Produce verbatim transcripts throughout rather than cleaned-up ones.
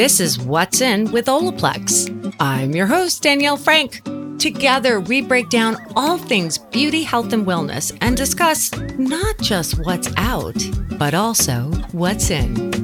This is What's In with Olaplex. I'm your host, Danielle Frank. Together, we break down all things beauty, health, and wellness and discuss not just what's out, but also what's in.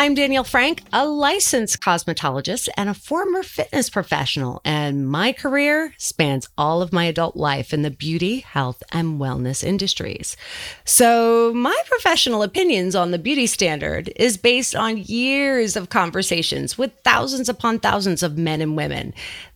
I'm Danielle Frank, a licensed cosmetologist and a former fitness professional, and my career spans all of my adult life in the beauty, health, and wellness industries. So my professional opinions on the beauty standard is based on years of conversations with thousands upon thousands of men and women.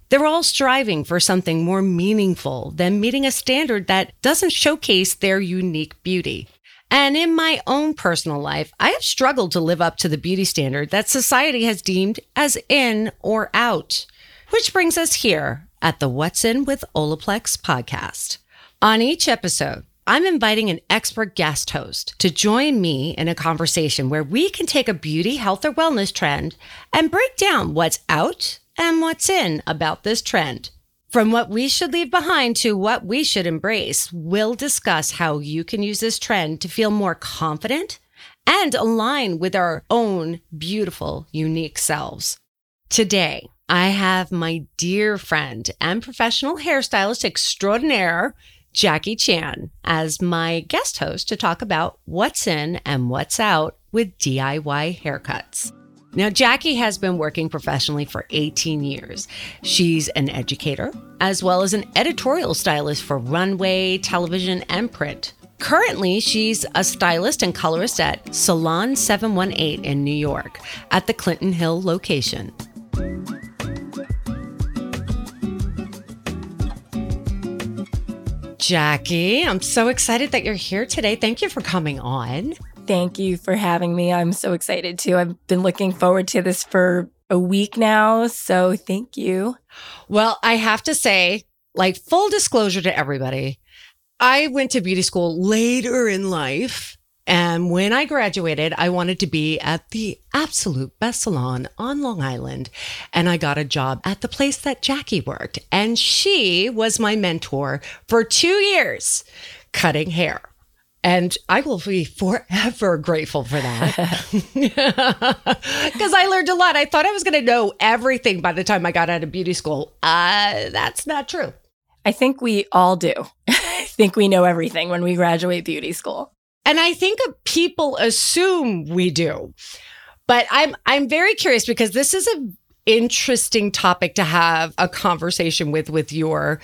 They're all striving for something more meaningful than meeting a standard that doesn't showcase their unique beauty. And in my own personal life, I have struggled to live up to the beauty standard that society has deemed as in or out, which brings us here at the What's In with Olaplex podcast. On each episode, I'm inviting an expert guest host to join me in a conversation where we can take a beauty, health, or wellness trend and break down what's out and what's in about this trend. From what we should leave behind to what we should embrace, we'll discuss how you can use this trend to feel more confident and align with our own beautiful, unique selves. Today, I have my dear friend and professional hairstylist extraordinaire, Jackie Chan, as my guest host to talk about what's in and what's out with D I Y haircuts. Now, Jackie has been working professionally for eighteen years. She's an educator, as well as an editorial stylist for runway, television, and print. Currently, she's a stylist and colorist at Salon seven one eight in New York at the Clinton Hill location. Jackie, I'm so excited that you're here today. Thank you for coming on. Thank you for having me. I'm so excited too. I've been looking forward to this for a week now, so thank you. Well, I have to say, like, full disclosure to everybody, I went to beauty school later in life, and when I graduated, I wanted to be at the absolute best salon on Long Island, and I got a job at the place that Jackie worked, and she was my mentor for two years cutting hair. And I will be forever grateful for that because I learned a lot. I thought I was going to know everything by the time I got out of beauty school. Uh, that's not true. I think we all do. I think we know everything when we graduate beauty school. And I think people assume we do. But I'm I'm very curious because this is an interesting topic to have a conversation with, with your,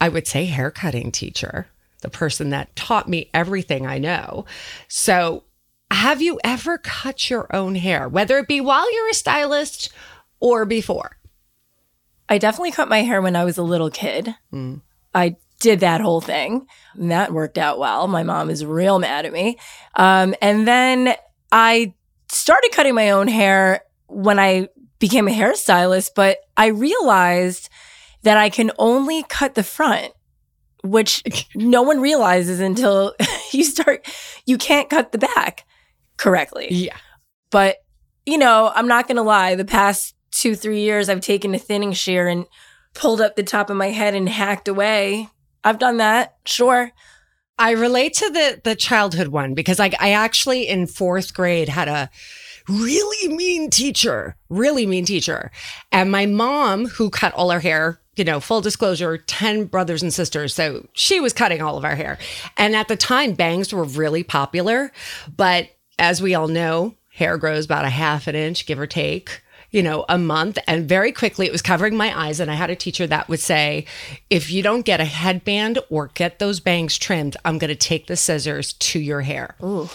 I would say, haircutting teacher. The person that taught me everything I know. So have you ever cut your own hair, whether it be while you're a stylist or before? I definitely cut my hair when I was a little kid. Mm. I did that whole thing, and that worked out well. My mom is real mad at me. Um, and then I started cutting my own hair when I became a hairstylist, but I realized that I can only cut the front, which no one realizes until you start, you can't cut the back correctly. Yeah. But, you know, I'm not going to lie. The past two, three years, I've taken a thinning shear and pulled up the top of my head and hacked away. I've done that. Sure. I relate to the the childhood one because I, I actually in fourth grade had a really mean teacher, really mean teacher. And my mom, who cut all her hair, you know, full disclosure, ten brothers and sisters. So she was cutting all of our hair. And at the time, bangs were really popular. But as we all know, hair grows about a half an inch, give or take, you know, a month. And very quickly, it was covering my eyes. And I had a teacher that would say, if you don't get a headband or get those bangs trimmed, I'm going to take the scissors to your hair. Ooh.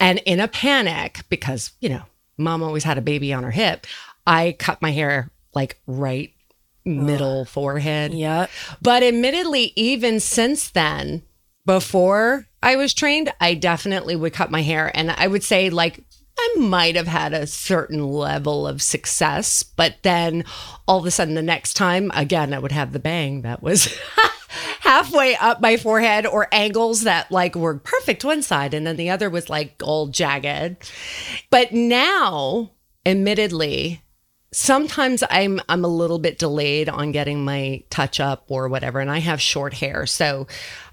And in a panic, because, you know, mom always had a baby on her hip, I cut my hair like right middle forehead. Yeah. But admittedly, even since then, before I was trained, I definitely would cut my hair. And I would say, like, I might have had a certain level of success. But then all of a sudden, the next time, again, I would have the bang that was halfway up my forehead, or angles that, like, were perfect one side and then the other was like all jagged. But now, admittedly, sometimes I'm I'm a little bit delayed on getting my touch up or whatever, and I have short hair. So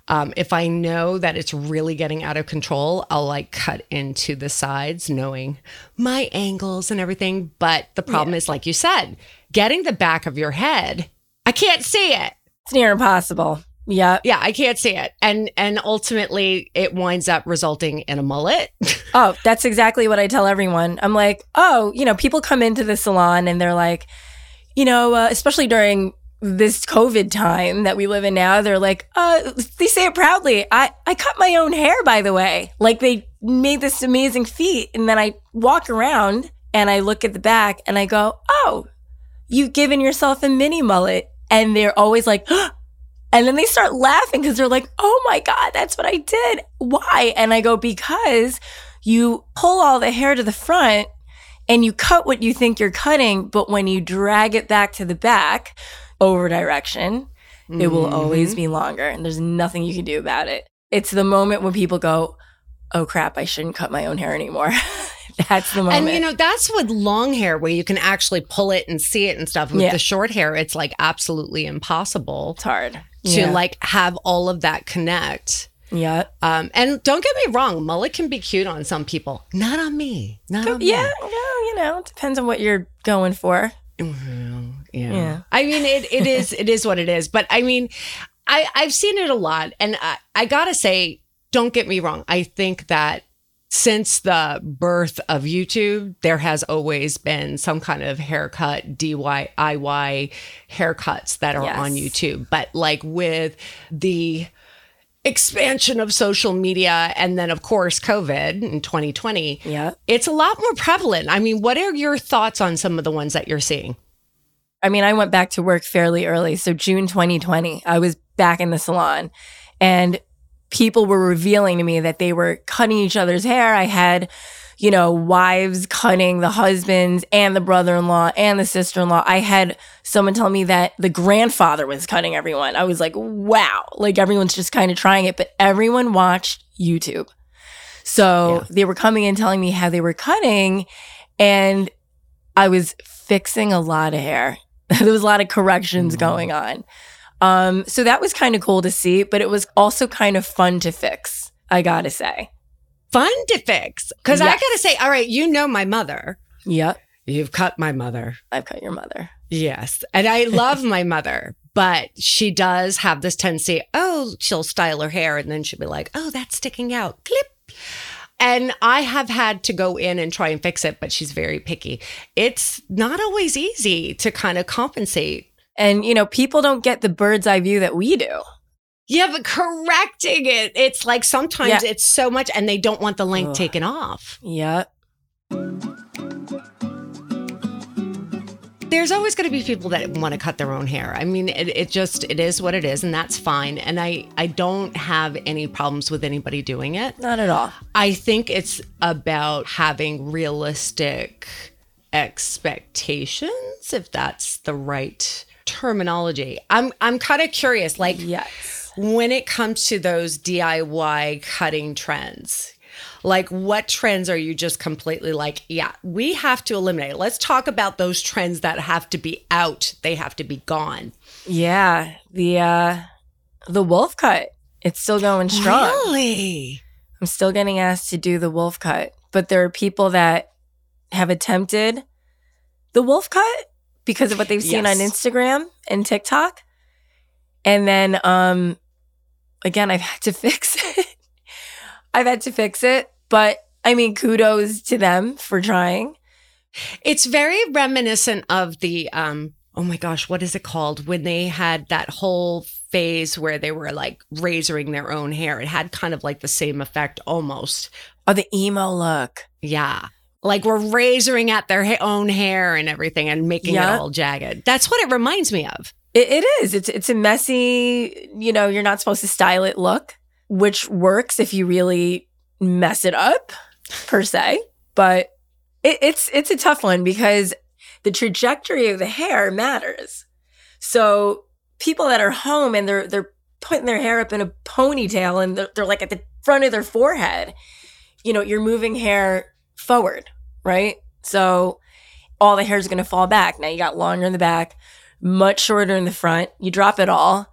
um, if I know that it's really getting out of control, I'll like cut into the sides knowing my angles and everything. But the problem yeah. is, like you said, getting the back of your head, I can't see it. It's near impossible. Yeah. Yeah, I can't see it. And and ultimately it winds up resulting in a mullet. Oh, that's exactly what I tell everyone. I'm like, oh, you know, people come into the salon and they're like, you know, uh, especially during this COVID time that we live in now, they're like, uh, they say it proudly. I, I cut my own hair, by the way. Like they made this amazing feat. And then I walk around and I look at the back and I go, oh, you've given yourself a mini mullet. And they're always like, oh. And then they start laughing because they're like, oh my God, that's what I did. Why? And I go, because you pull all the hair to the front and you cut what you think you're cutting. But when you drag it back to the back, over direction, mm-hmm. it will always be longer. And there's nothing you can do about it. It's the moment when people go, oh crap, I shouldn't cut my own hair anymore. That's the moment. And, you know, that's with long hair where you can actually pull it and see it and stuff. With yeah. the short hair, it's like absolutely impossible. It's hard. To yeah. like have all of that connect. Yeah. Um, and don't get me wrong, mullet can be cute on some people. Not on me. Not on yeah, me. Yeah, no, you know, it depends on what you're going for. Mm-hmm. Yeah. yeah. I mean, it it is it is what it is. But I mean, I, I've seen it a lot. And I, I gotta say, don't get me wrong. I think that since the birth of YouTube, there has always been some kind of haircut, D I Y haircuts that are yes. on YouTube. But like with the expansion of social media and then, of course, COVID in twenty twenty, yeah. it's a lot more prevalent. I mean, what are your thoughts on some of the ones that you're seeing? I mean, I went back to work fairly early. So June twenty twenty, I was back in the salon and people were revealing to me that they were cutting each other's hair. I had, you know, wives cutting the husbands and the brother-in-law and the sister-in-law. I had someone tell me that the grandfather was cutting everyone. I was like, wow, like everyone's just kind of trying it, but everyone watched YouTube. So yeah. they were coming and telling me how they were cutting, and I was fixing a lot of hair. There was a lot of corrections mm-hmm. going on. Um, so that was kind of cool to see, but it was also kind of fun to fix, I gotta say. Fun to fix? Because yes. I gotta say, all right, you know my mother. Yep. You've cut my mother. I've cut your mother. Yes. And I love my mother, but she does have this tendency, oh, she'll style her hair and then she'll be like, oh, that's sticking out. Clip. And I have had to go in and try and fix it, but she's very picky. It's not always easy to kind of compensate. And, you know, people don't get the bird's eye view that we do. Yeah, but correcting it. It's like sometimes yeah. it's so much and they don't want the length Ugh. taken off. Yeah. There's always going to be people that want to cut their own hair. I mean, it, it just, it is what it is, and that's fine. And I, I don't have any problems with anybody doing it. Not at all. I think it's about having realistic expectations, if that's the right terminology. I'm I'm kind of curious, like yes. when it comes to those D I Y cutting trends, like what trends are you just completely like, yeah, we have to eliminate? Let's talk about those trends that have to be out. They have to be gone. Yeah. The uh, the wolf cut. It's still going strong. Really? I'm still getting asked to do the wolf cut, but there are people that have attempted the wolf cut because of what they've seen yes. on Instagram and TikTok. And then, um, again, I've had to fix it. I've had to fix it. But, I mean, kudos to them for trying. It's very reminiscent of the, um, oh my gosh, what is it called? When they had that whole phase where they were like razoring their own hair. It had kind of like the same effect almost. Oh, the emo look. Yeah. Like we're razoring at their ha- own hair and everything and making yep. it all jagged. That's what it reminds me of. It, it is. It's it's a messy, you know, you're not supposed to style it look, which works if you really mess it up, per se. But it, it's it's a tough one because the trajectory of the hair matters. So people that are home and they're they're putting their hair up in a ponytail and they're, they're like at the front of their forehead, you know, you're moving hair forward, right? So all the hair is going to fall back. Now you got longer in the back, much shorter in the front. You drop it all,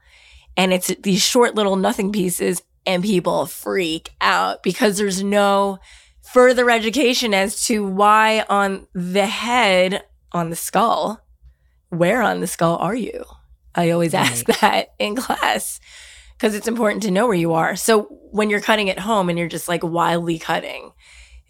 and it's these short little nothing pieces, and people freak out because there's no further education as to why on the head, on the skull, where on the skull are you? I always ask right. that in class because it's important to know where you are. So when you're cutting at home and you're just like wildly cutting,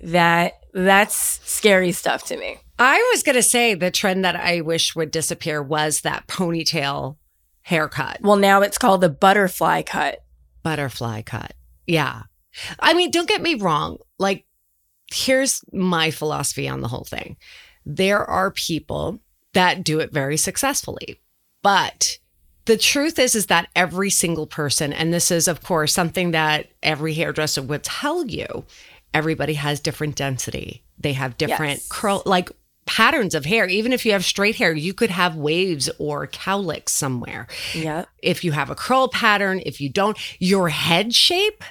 that that's scary stuff to me. I was going to say the trend that I wish would disappear was that ponytail haircut. Well, now it's called the butterfly cut. Butterfly cut. Yeah. I mean, don't get me wrong. Like, here's my philosophy on the whole thing. There are people that do it very successfully. But the truth is, is that every single person, and this is, of course, something that every hairdresser would tell you, everybody has different density. They have different yes. curl, like patterns of hair. Even if you have straight hair, you could have waves or cowlicks somewhere. Yeah. If you have a curl pattern, if you don't, your head shape.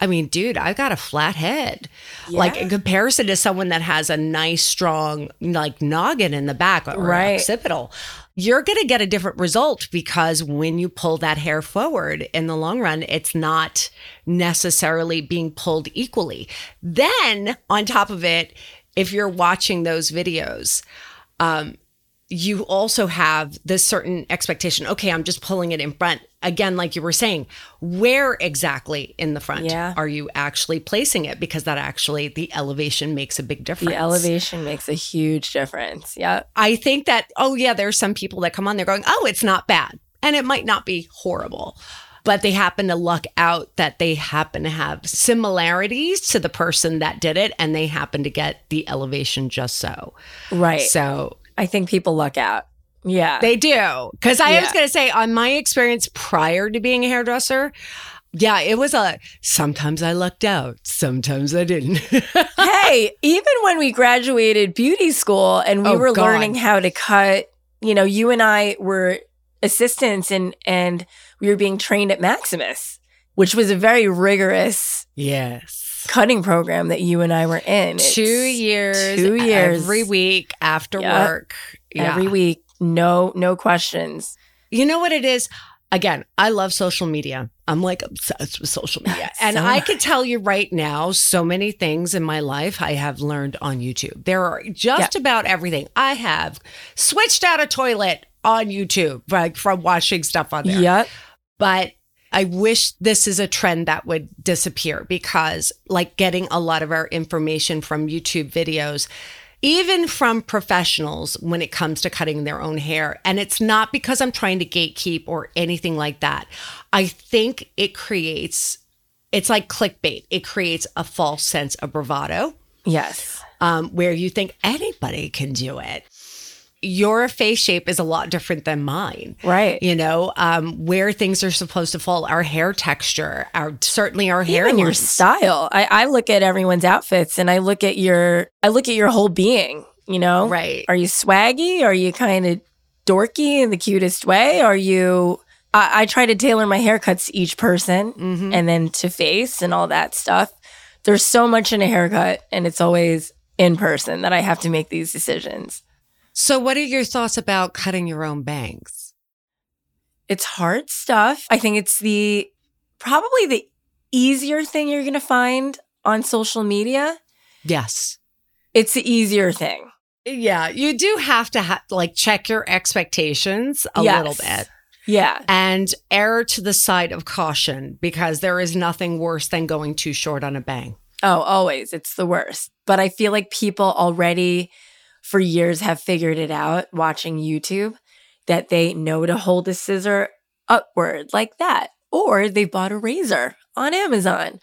I mean, dude, I've got a flat head. Yeah. Like in comparison to someone that has a nice, strong, like noggin in the back or right. occipital, you're going to get a different result because when you pull that hair forward in the long run, it's not necessarily being pulled equally. Then on top of it, if you're watching those videos, um, you also have this certain expectation. Okay, I'm just pulling it in front. Again, like you were saying, where exactly in the front yeah. are you actually placing it? Because that actually, the elevation makes a big difference. The elevation makes a huge difference. Yeah. I think that, oh yeah, there's some people that come on, they're going, oh, it's not bad. And it might not be horrible, but they happen to luck out that they happen to have similarities to the person that did it. And they happen to get the elevation just so. Right. So I think people luck out. Yeah. They do. Because I yeah. was going to say, on my experience prior to being a hairdresser, yeah, it was a, sometimes I lucked out, sometimes I didn't. Hey, even when we graduated beauty school and we oh, were God. learning how to cut, you know, you and I were assistants and, and we were being trained at Maximus, which was a very rigorous yes. cutting program that you and I were in. It's two years, two years every week after yep. work. Yeah. Every week. No, no questions. You know what it is? Again, I love social media. I'm like obsessed with social media. And so I could tell you right now, so many things in my life I have learned on YouTube. There are just yeah. about everything. I have switched out a toilet on YouTube, like from watching stuff on there. Yep. But I wish this is a trend that would disappear because like getting a lot of our information from YouTube videos, even from professionals when it comes to cutting their own hair. And it's not because I'm trying to gatekeep or anything like that. I think it creates, it's like clickbait. It creates a false sense of bravado. Yes. Um, where you think anybody can do it. Your face shape is a lot different than mine. Right. You know, um, where things are supposed to fall, our hair texture, our certainly our hair. Even your style. I, I look at everyone's outfits and I look at your I look at your whole being, you know? Right. Are you swaggy? Are you kind of dorky in the cutest way? Are you I, I try to tailor my haircuts to each person mm-hmm. and then to face and all that stuff. There's so much in a haircut and it's always in person that I have to make these decisions. So what are your thoughts about cutting your own bangs? It's hard stuff. I think it's the probably the easier thing you're going to find on social media. Yes. It's the easier thing. Yeah. You do have to ha- like check your expectations a yes. little bit. Yeah. And err to the side of caution because there is nothing worse than going too short on a bang. Oh, always. It's the worst. But I feel like people already for years have figured it out watching YouTube that they know to hold a scissor upward like that. Or they bought a razor on Amazon.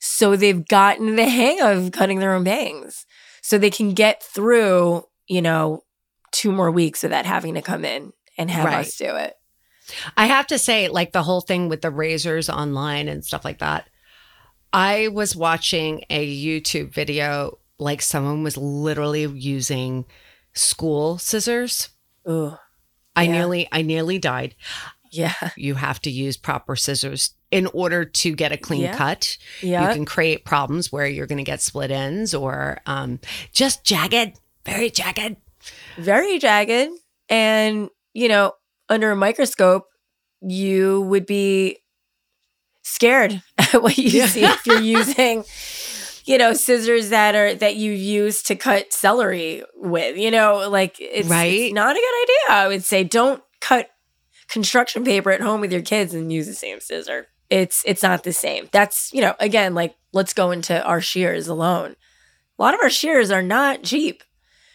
So they've gotten the hang of cutting their own bangs. So they can get through, you know, two more weeks without having to come in and have right. us do it. I have to say, like the whole thing with the razors online and stuff like that. I was watching a YouTube video like someone was literally using school scissors. Ooh, I yeah. nearly, I nearly died. Yeah. You have to use proper scissors in order to get a clean yeah. cut. Yeah. You can create problems where you're going to get split ends or um, just jagged, very jagged. very jagged. And, you know, under a microscope, you would be scared at what you yeah. see if you're using, you know, scissors that are that you use to cut celery with. You know, like it's, right? it's not a good idea. I would say don't cut construction paper at home with your kids and use the same scissor. It's it's not the same. That's, you know, again, like let's go into our shears alone. A lot of our shears are not cheap,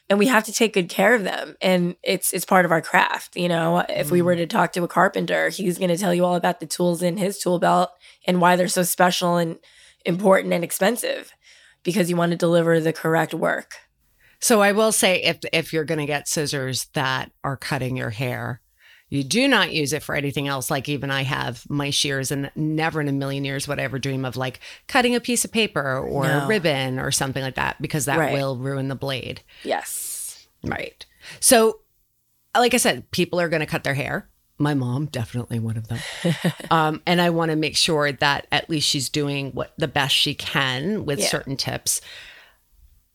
and we have to take good care of them. And it's it's part of our craft. You know, if we were to talk to a carpenter, he's going to tell you all about the tools in his tool belt and why they're so special and important and expensive, because you want to deliver the correct work. So I will say, if if you're going to get scissors that are cutting your hair, you do not use it for anything else. Like even I have my shears, and never in a million years would I ever dream of like cutting a piece of paper or no. a ribbon or something like that, because that right. will ruin the blade. Yes. Right. So like I said, people are going to cut their hair. My mom, definitely one of them. um, and I want to make sure that at least she's doing what the best she can with yeah. certain tips.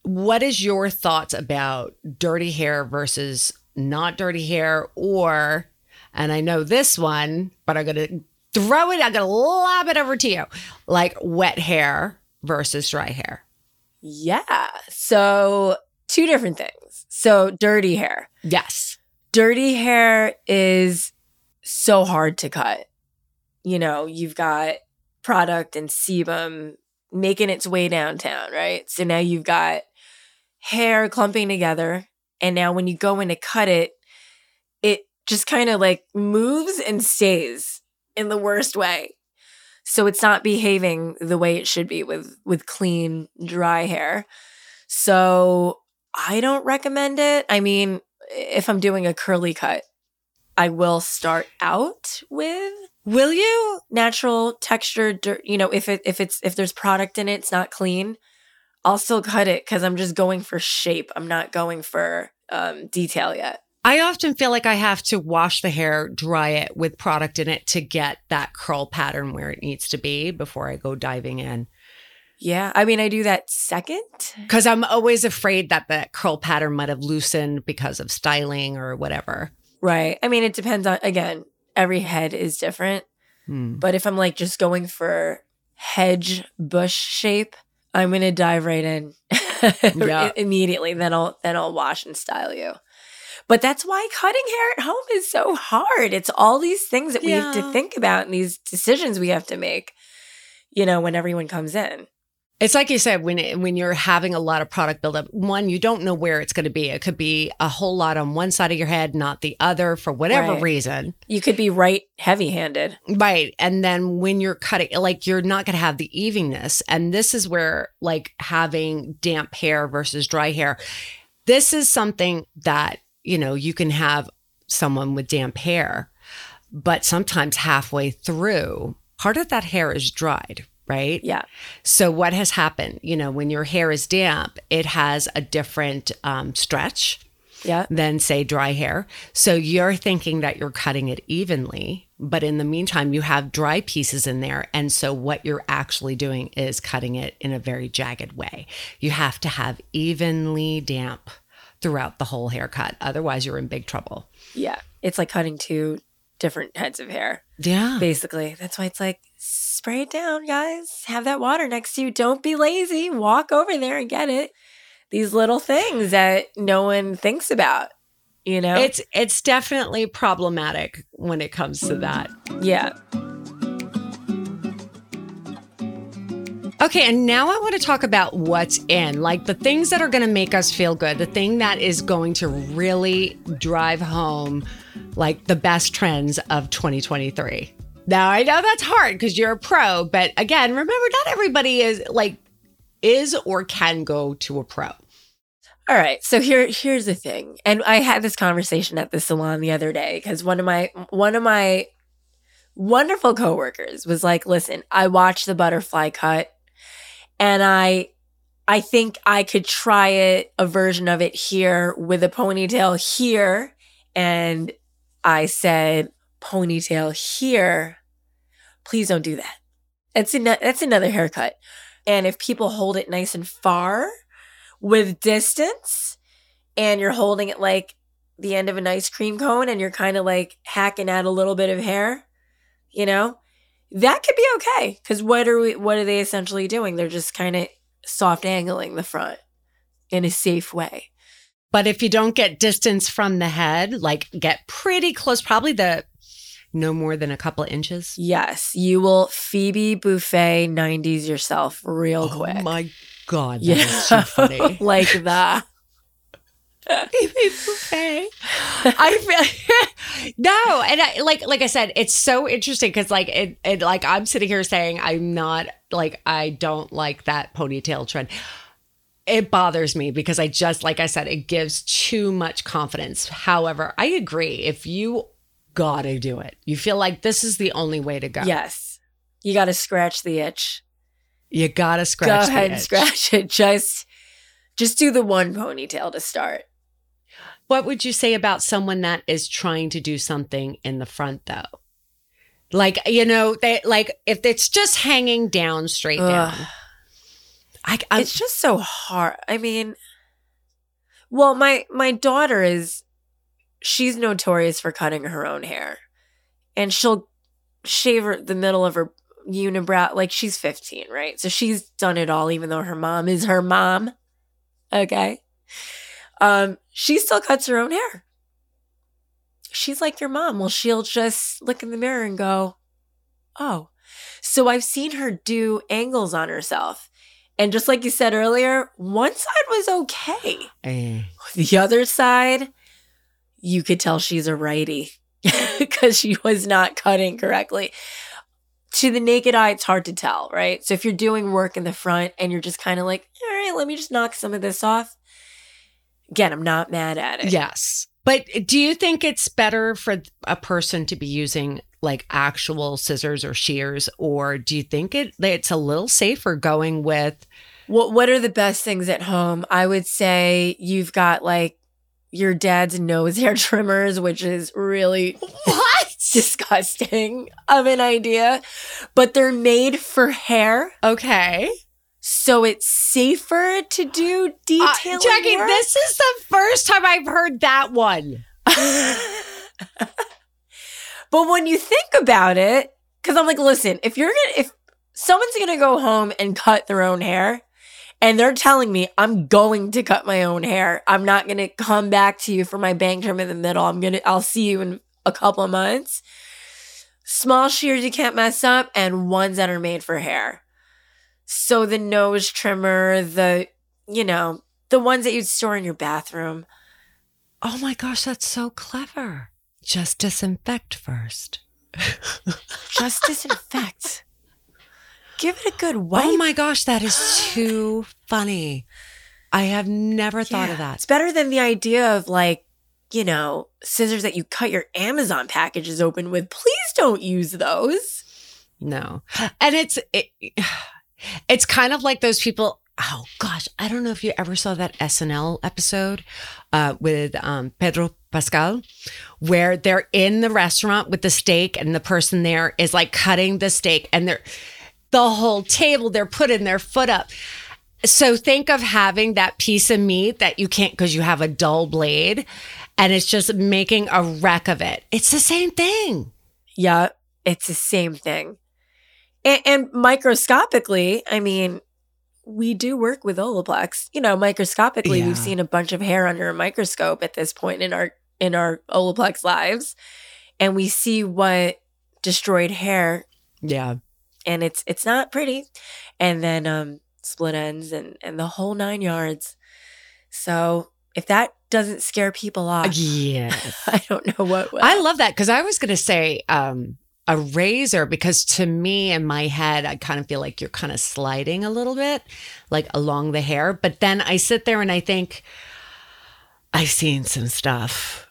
What is your thoughts about dirty hair versus not dirty hair? Or... and I know this one, but I'm going to throw it, I'm going to lob it over to you. Like wet hair versus dry hair. Yeah. So two different things. So dirty hair. Yes. Dirty hair is so hard to cut. You know, you've got product and sebum making its way downtown, right? So now you've got hair clumping together. And now when you go in to cut it, it just kind of like moves and stays in the worst way. So it's not behaving the way it should be with, with clean, dry hair. So I don't recommend it. I mean, if I'm doing a curly cut, I will start out with, will you? Natural texture, dirt, you know, if it if it's if there's product in it, it's not clean, I'll still cut it because I'm just going for shape. I'm not going for um, detail yet. I often feel like I have to wash the hair, dry it with product in it to get that curl pattern where it needs to be before I go diving in. Yeah. I mean, I do that second. Because I'm always afraid that that curl pattern might have loosened because of styling or whatever. Right. I mean, it depends on, again, every head is different. Hmm. But if I'm like just going for hedge bush shape, I'm going to dive right in yeah. immediately. Then I'll then I'll wash and style you. But that's why cutting hair at home is so hard. It's all these things that we yeah. have to think about and these decisions we have to make, you know, when everyone comes in. It's like you said, when it, when you're having a lot of product buildup, one, you don't know where it's going to be. It could be a whole lot on one side of your head, not the other, for whatever right. reason. You could be right heavy-handed. Right. And then when you're cutting, like you're not going to have the evenness. And this is where like having damp hair versus dry hair, this is something that, you know, you can have someone with damp hair, but sometimes halfway through, part of that hair is dried, right? Yeah. So what has happened, you know, when your hair is damp, it has a different um, stretch yeah. than, say, dry hair. So you're thinking that you're cutting it evenly, but in the meantime, you have dry pieces in there. And so what you're actually doing is cutting it in a very jagged way. You have to have evenly damp throughout the whole haircut. Otherwise, you're in big trouble. Yeah. It's like cutting two different heads of hair. Yeah. Basically. That's why it's like, spray it down, guys. Have that water next to you. Don't be lazy. Walk over there and get it. These little things that no one thinks about, you know? It's, it's definitely problematic when it comes to that. Yeah. Okay, and now I want to talk about what's in, like the things that are going to make us feel good, the thing that is going to really drive home like the best trends of twenty twenty-three. Now, I know that's hard because you're a pro, but again, remember, not everybody is like is or can go to a pro. All right, so here here's the thing. And I had this conversation at the salon the other day because one of my one of my wonderful coworkers was like, "Listen, I watched the butterfly cut. And I I think I could try it, a version of it here with a ponytail here." And I said, "Ponytail here, please don't do that. That's, an- that's another haircut. And if people hold it nice and far with distance and you're holding it like the end of an ice cream cone and you're kind of like hacking at a little bit of hair, you know, that could be okay. Because what are we? What are they essentially doing? They're just kind of soft angling the front in a safe way. But if you don't get distance from the head, like get pretty close, probably the no more than a couple of inches. Yes. You will Phoebe Buffay nineties yourself real oh quick. Oh my God. That yeah. is so funny. Like that. Phoebe Buffay. I feel no. And I, like, like I said, it's so interesting because like it, it, like I'm sitting here saying I'm not like, I don't like that ponytail trend. It bothers me because I just, like I said, it gives too much confidence. However, I agree. If you gotta do it, you feel like this is the only way to go. Yes. You gotta scratch the itch. You gotta scratch the itch. Go ahead and scratch it. Just, just do the one ponytail to start. What would you say about someone that is trying to do something in the front though? Like, you know, they like if it's just hanging down straight Ugh. down. I, I, it's just so hard. I mean, well, my, my daughter is, she's notorious for cutting her own hair and she'll shave her, the middle of her unibrow. Like she's fifteen, right? So she's done it all, even though her mom is her mom. Okay. Um, she still cuts her own hair. She's like your mom. Well, she'll just look in the mirror and go, oh. So I've seen her do angles on herself. And just like you said earlier, one side was okay. Mm. The other side, you could tell she's a righty because she was not cutting correctly. To the naked eye, it's hard to tell, right? So if you're doing work in the front and you're just kind of like, all right, let me just knock some of this off. Again, I'm not mad at it. Yes. But do you think it's better for a person to be using like actual scissors or shears, or do you think it it's a little safer going with? What What are the best things at home? I would say you've got like your dad's nose hair trimmers, which is really what disgusting of an idea, but they're made for hair. Okay. So it's safer to do detailing. Uh, Jackie, work? This is the first time I've heard that one. But when you think about it, because I'm like, listen, if you're gonna, if someone's gonna go home and cut their own hair, and they're telling me I'm going to cut my own hair, I'm not gonna come back to you for my bang trim in the middle. I'm gonna, I'll see you in a couple of months. Small shears you can't mess up, and ones that are made for hair. So the nose trimmer, the you know, the ones that you'd store in your bathroom. Oh my gosh, that's so clever. Just disinfect first. Just disinfect. Give it a good wipe. Oh my gosh, that is too funny. I have never yeah. thought of that. It's better than the idea of like, you know, scissors that you cut your Amazon packages open with. Please don't use those. No. And it's it, it's kind of like those people. Oh gosh, I don't know if you ever saw that S N L episode uh, with um, Pedro Pascal, where they're in the restaurant with the steak and the person there is like cutting the steak and they're the whole table, they're putting their foot up. So think of having that piece of meat that you can't because you have a dull blade and it's just making a wreck of it. It's the same thing. Yeah, it's the same thing. And, and microscopically, I mean, we do work with Olaplex. You know, microscopically, yeah. we've seen a bunch of hair under a microscope at this point in our in our Olaplex lives. And we see what destroyed hair. Yeah. And it's it's not pretty. And then um, split ends and, and the whole nine yards. So if that doesn't scare people off, yes. I don't know what will. I love that because I was going to say um, a razor, because to me in my head, I kind of feel like you're kind of sliding a little bit like along the hair. But then I sit there and I think, I've seen some stuff.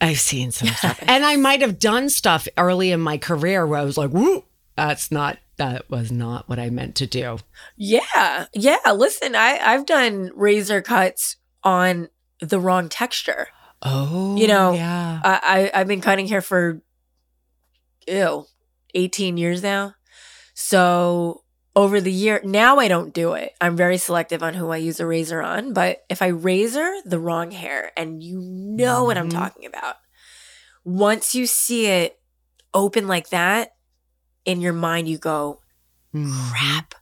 I've seen some yes. stuff. And I might have done stuff early in my career where I was like, whoo, that's not, that was not what I meant to do. Yeah. Yeah. Listen, I, I've done razor cuts on the wrong texture. Oh, you know, yeah. I, I, I've been cutting hair for, ew, eighteen years now. So over the year, now I don't do it. I'm very selective on who I use a razor on, but if I razor the wrong hair, and you know mm-hmm. what I'm talking about, once you see it open like that, in your mind you go, crap.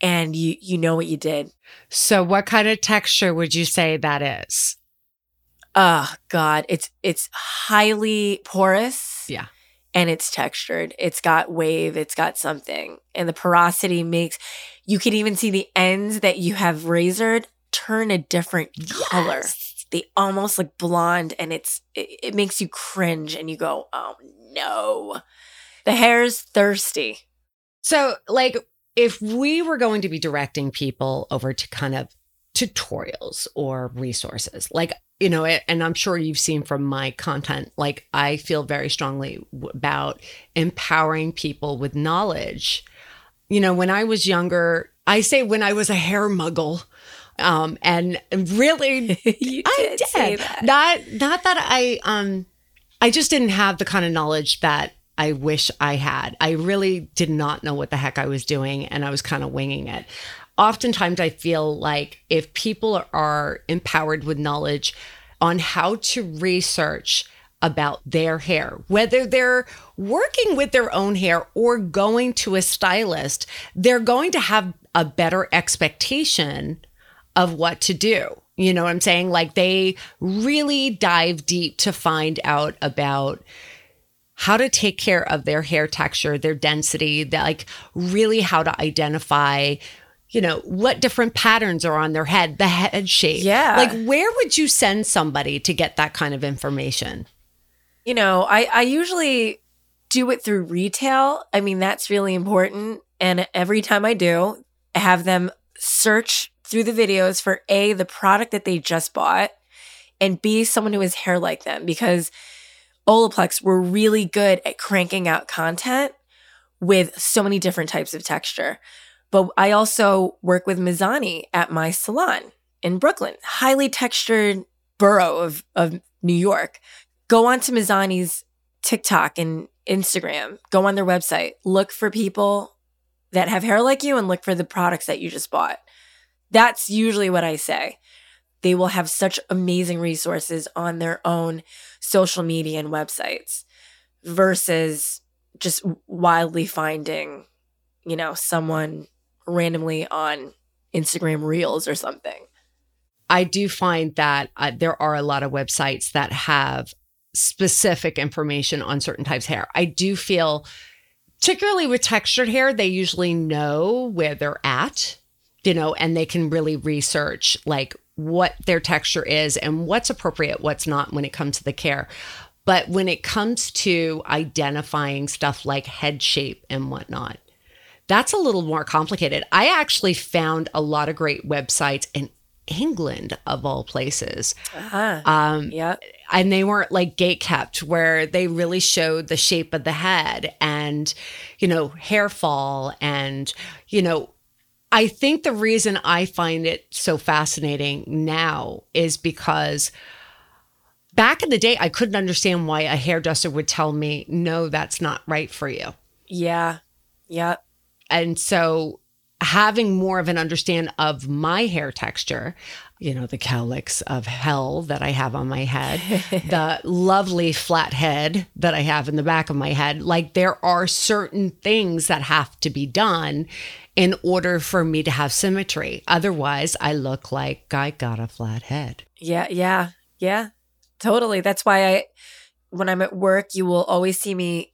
And you you know what you did. So what kind of texture would you say that is? Oh, God. It's it's highly porous. Yeah. And it's textured. It's got wave. It's got something. And the porosity makes, you can even see the ends that you have razored turn a different yes. color. They almost look blonde, and it's it, it makes you cringe and you go, oh, no. The hair's thirsty. So, like, if we were going to be directing people over to kind of tutorials or resources, like, you know, and I'm sure you've seen from my content, like, I feel very strongly about empowering people with knowledge. You know, when I was younger, I say when I was a hair muggle, um, and really, you I did. Say that. Not, not that I, um, I just didn't have the kind of knowledge that I wish I had. I really did not know what the heck I was doing, and I was kind of winging it. Oftentimes, I feel like if people are empowered with knowledge on how to research about their hair, whether they're working with their own hair or going to a stylist, they're going to have a better expectation of what to do. You know what I'm saying? Like, they really dive deep to find out about how to take care of their hair texture, their density, that like really how to identify, you know, what different patterns are on their head, the head shape. Yeah. Like, where would you send somebody to get that kind of information? You know, I, I usually do it through retail. I mean, that's really important. And every time I do, I have them search through the videos for A, the product that they just bought, and B, someone who has hair like them, because Olaplex were really good at cranking out content with so many different types of texture. But I also work with Mizani at my salon in Brooklyn, highly textured borough of, of New York. Go on to Mizani's TikTok and Instagram. Go on their website. Look for people that have hair like you and look for the products that you just bought. That's usually what I say. They will have such amazing resources on their own social media and websites versus just wildly finding, you know, someone randomly on Instagram Reels or something. I do find that uh, there are a lot of websites that have specific information on certain types of hair. I do feel, particularly with textured hair, they usually know where they're at, you know, and they can really research, like, what their texture is and what's appropriate, what's not when it comes to the care. But when it comes to identifying stuff like head shape and whatnot, that's a little more complicated. I actually found a lot of great websites in England, of all places. Uh-huh. Um, yeah. And they weren't like gate kept, where they really showed the shape of the head and, you know, hair fall and, you know, I think the reason I find it so fascinating now is because back in the day, I couldn't understand why a hairdresser would tell me, no, that's not right for you. Yeah. Yeah. And so having more of an understanding of my hair texture, you know, the cowlicks of hell that I have on my head, the lovely flat head that I have in the back of my head, like, there are certain things that have to be done in order for me to have symmetry. Otherwise, I look like I got a flat head. Yeah, yeah, yeah, totally. That's why I, when I'm at work, you will always see me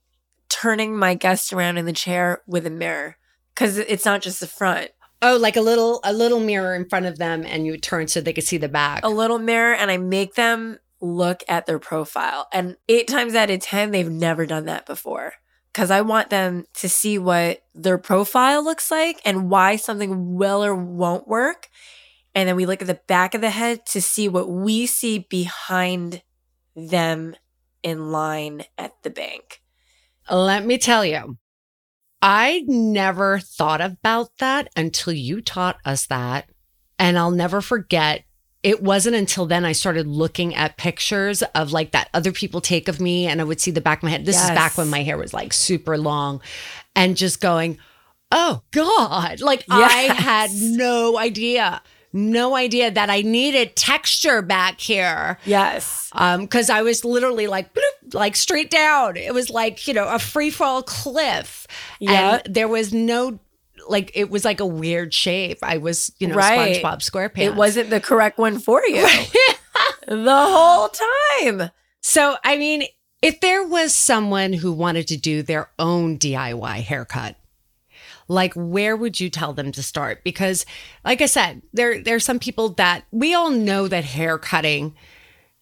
turning my guest around in the chair with a mirror, because it's not just the front. Oh, like a little a little mirror in front of them, and you turn so they could see the back. A little mirror, and I make them look at their profile. And eight times out of ten, they've never done that before, because I want them to see what their profile looks like and why something will or won't work. And then we look at the back of the head to see what we see behind them in line at the bank. Let me tell you, I never thought about that until you taught us that. And I'll never forget, it wasn't until then I started looking at pictures of like that other people take of me, and I would see the back of my head. This yes. is back when my hair was like super long, and just going, oh, God. Like, yes. I had no idea. No idea that I needed texture back here. Yes. Um, because I was literally like, bloop, like straight down. It was like, you know, a free fall cliff. Yeah. And there was no, like, it was like a weird shape. I was, you know, right. SpongeBob SquarePants. It wasn't the correct one for you the whole time. So, I mean, if there was someone who wanted to do their own D I Y haircut, like, where would you tell them to start? Because, like I said, there, there are some people that we all know that hair cutting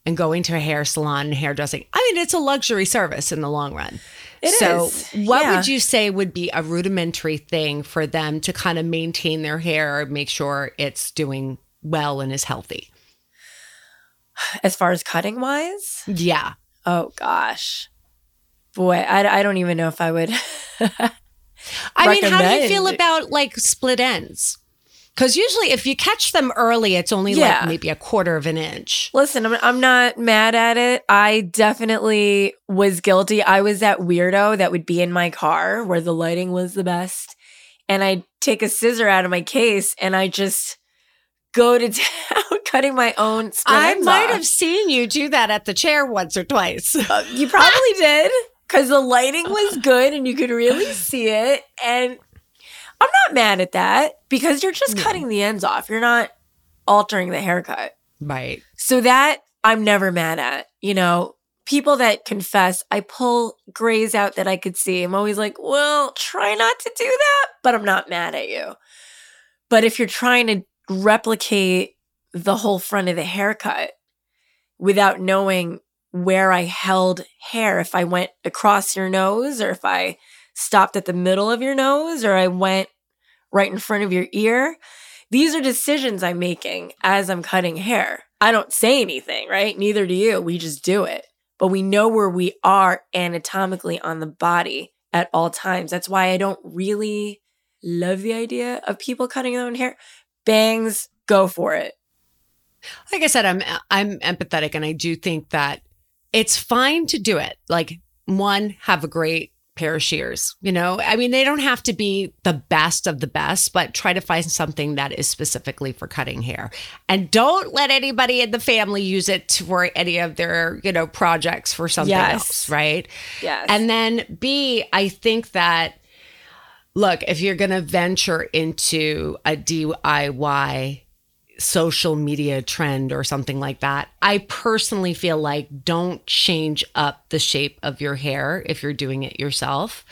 and going to a hair salon and hairdressing, I mean, it's a luxury service in the long run. It so is. What yeah. would you say would be a rudimentary thing for them to kind of maintain their hair and make sure it's doing well and is healthy? As far as cutting wise? Yeah. Oh, gosh. Boy, I, I don't even know if I would... I recommend. Mean, how do you feel about like split ends? Because usually if you catch them early, it's only yeah. like maybe a quarter of an inch. Listen, I'm, I'm not mad at it. I definitely was guilty. I was that weirdo that would be in my car where the lighting was the best. And I'd take a scissor out of my case and I just go to town cutting my own split I ends might off. Have seen you do that at the chair once or twice. Uh, you probably did. Because the lighting was good and you could really see it. And I'm not mad at that because you're just cutting the ends off. You're not altering the haircut. Right. So that I'm never mad at. You know, people that confess, I pull grays out that I could see. I'm always like, well, try not to do that, but I'm not mad at you. But if you're trying to replicate the whole front of the haircut without knowing where I held hair, if I went across your nose or if I stopped at the middle of your nose or I went right in front of your ear. These are decisions I'm making as I'm cutting hair. I don't say anything, right? Neither do you. We just do it. But we know where we are anatomically on the body at all times. That's why I don't really love the idea of people cutting their own hair. Bangs, go for it. Like I said, I'm I'm empathetic and I do think that it's fine to do it. Like, one, have a great pair of shears, you know? I mean, they don't have to be the best of the best, but try to find something that is specifically for cutting hair. And don't let anybody in the family use it for any of their, you know, projects for something yes. else, right? Yes. And then B, I think that, look, if you're going to venture into a D I Y social media trend or something like that, I personally feel like don't change up the shape of your hair if you're doing it yourself.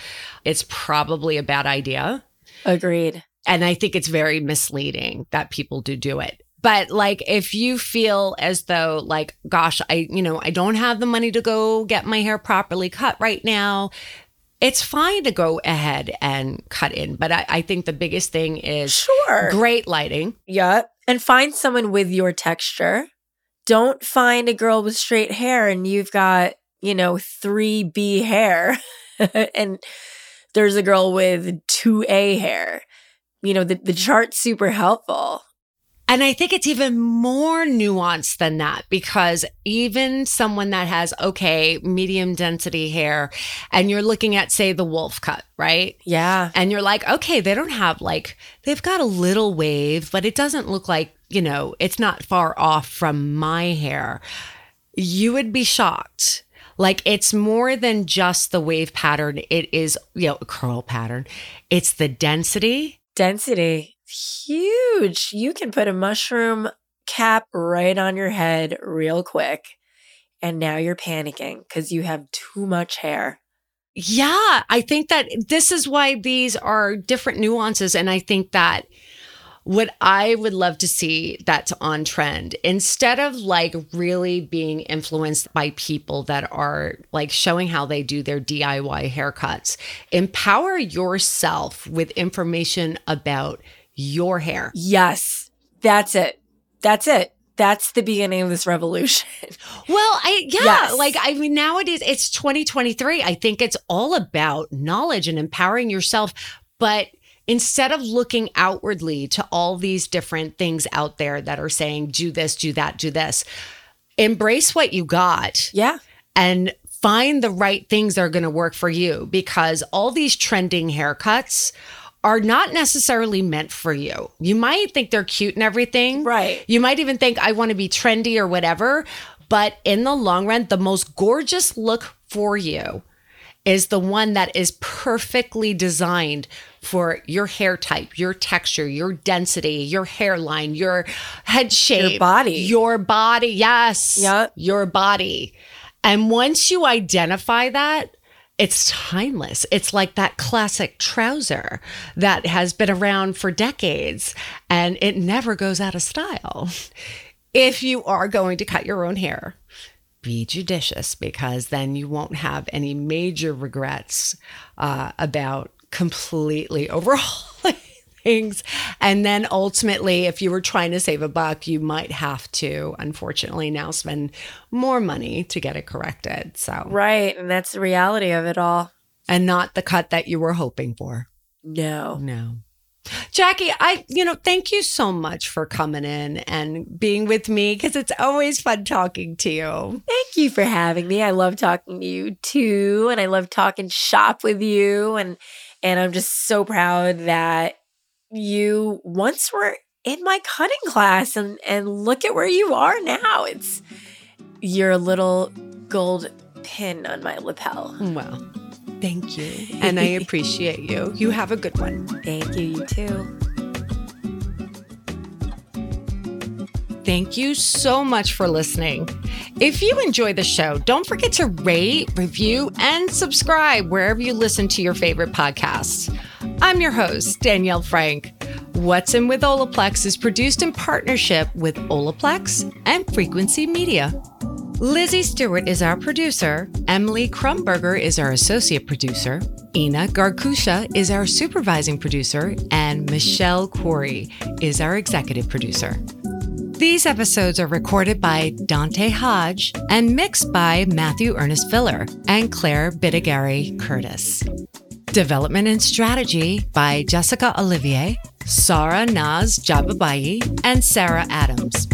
It's probably a bad idea. Agreed. And I think it's very misleading that people do do it. But like, if you feel as though like, gosh, I, you know, I don't have the money to go get my hair properly cut right now, it's fine to go ahead and cut in. But I, I think the biggest thing is sure. great lighting. Yeah. And find someone with your texture. Don't find a girl with straight hair and you've got, you know, three B hair and there's a girl with two A hair. You know, the, the chart's super helpful. And I think it's even more nuanced than that because even someone that has, okay, medium density hair and you're looking at, say, the wolf cut, right? Yeah. And you're like, okay, they don't have like, they've got a little wave, but it doesn't look like, you know, it's not far off from my hair. You would be shocked. Like, it's more than just the wave pattern. It is, you know, curl pattern. It's the density. Density. Huge. You can put a mushroom cap right on your head real quick. And now you're panicking because you have too much hair. Yeah. I think that this is why these are different nuances. And I think that what I would love to see that's on trend, instead of like really being influenced by people that are like showing how they do their D I Y haircuts, empower yourself with information about your hair. Yes. That's it. That's it. That's the beginning of this revolution. Well, I yeah, yes. like I mean nowadays it's twenty twenty-three. I think it's all about knowledge and empowering yourself, but instead of looking outwardly to all these different things out there that are saying do this, do that, do this, embrace what you got. Yeah. And find the right things that are going to work for you because all these trending haircuts are not necessarily meant for you. You might think they're cute and everything. Right. You might even think, I want to be trendy or whatever. But in the long run, the most gorgeous look for you is the one that is perfectly designed for your hair type, your texture, your density, your hairline, your head shape. Your body. Your body, yes. Yep. Your body. And once you identify that, it's timeless. It's like that classic trouser that has been around for decades and it never goes out of style. If you are going to cut your own hair, be judicious, because then you won't have any major regrets uh, about completely overhauling things. And then ultimately, if you were trying to save a buck, you might have to, unfortunately, now spend more money to get it corrected. So right. And that's the reality of it all. And not the cut that you were hoping for. No. No. Jackie, I, you know, thank you so much for coming in and being with me, because it's always fun talking to you. Thank you for having me. I love talking to you too. And I love talking shop with you. And, and I'm just so proud that you once were in my cutting class, and, and look at where you are now. It's your little gold pin on my lapel. Well, thank you. And I appreciate you. You have a good one. Thank you. You too. Thank you so much for listening. If you enjoy the show, don't forget to rate, review, and subscribe wherever you listen to your favorite podcasts. I'm your host, Danielle Frank. What's In With Olaplex is produced in partnership with Olaplex and Frequency Media. Lizzie Stewart is our producer. Emily Krumberger is our associate producer. Ina Garkusha is our supervising producer. And Michelle Quarry is our executive producer. These episodes are recorded by Dante Hodge and mixed by Matthew Ernest Filler and Claire Bidigari-Curtis. Development and strategy by Jessica Olivier, Sara Naz Jababayi, and Sarah Adams.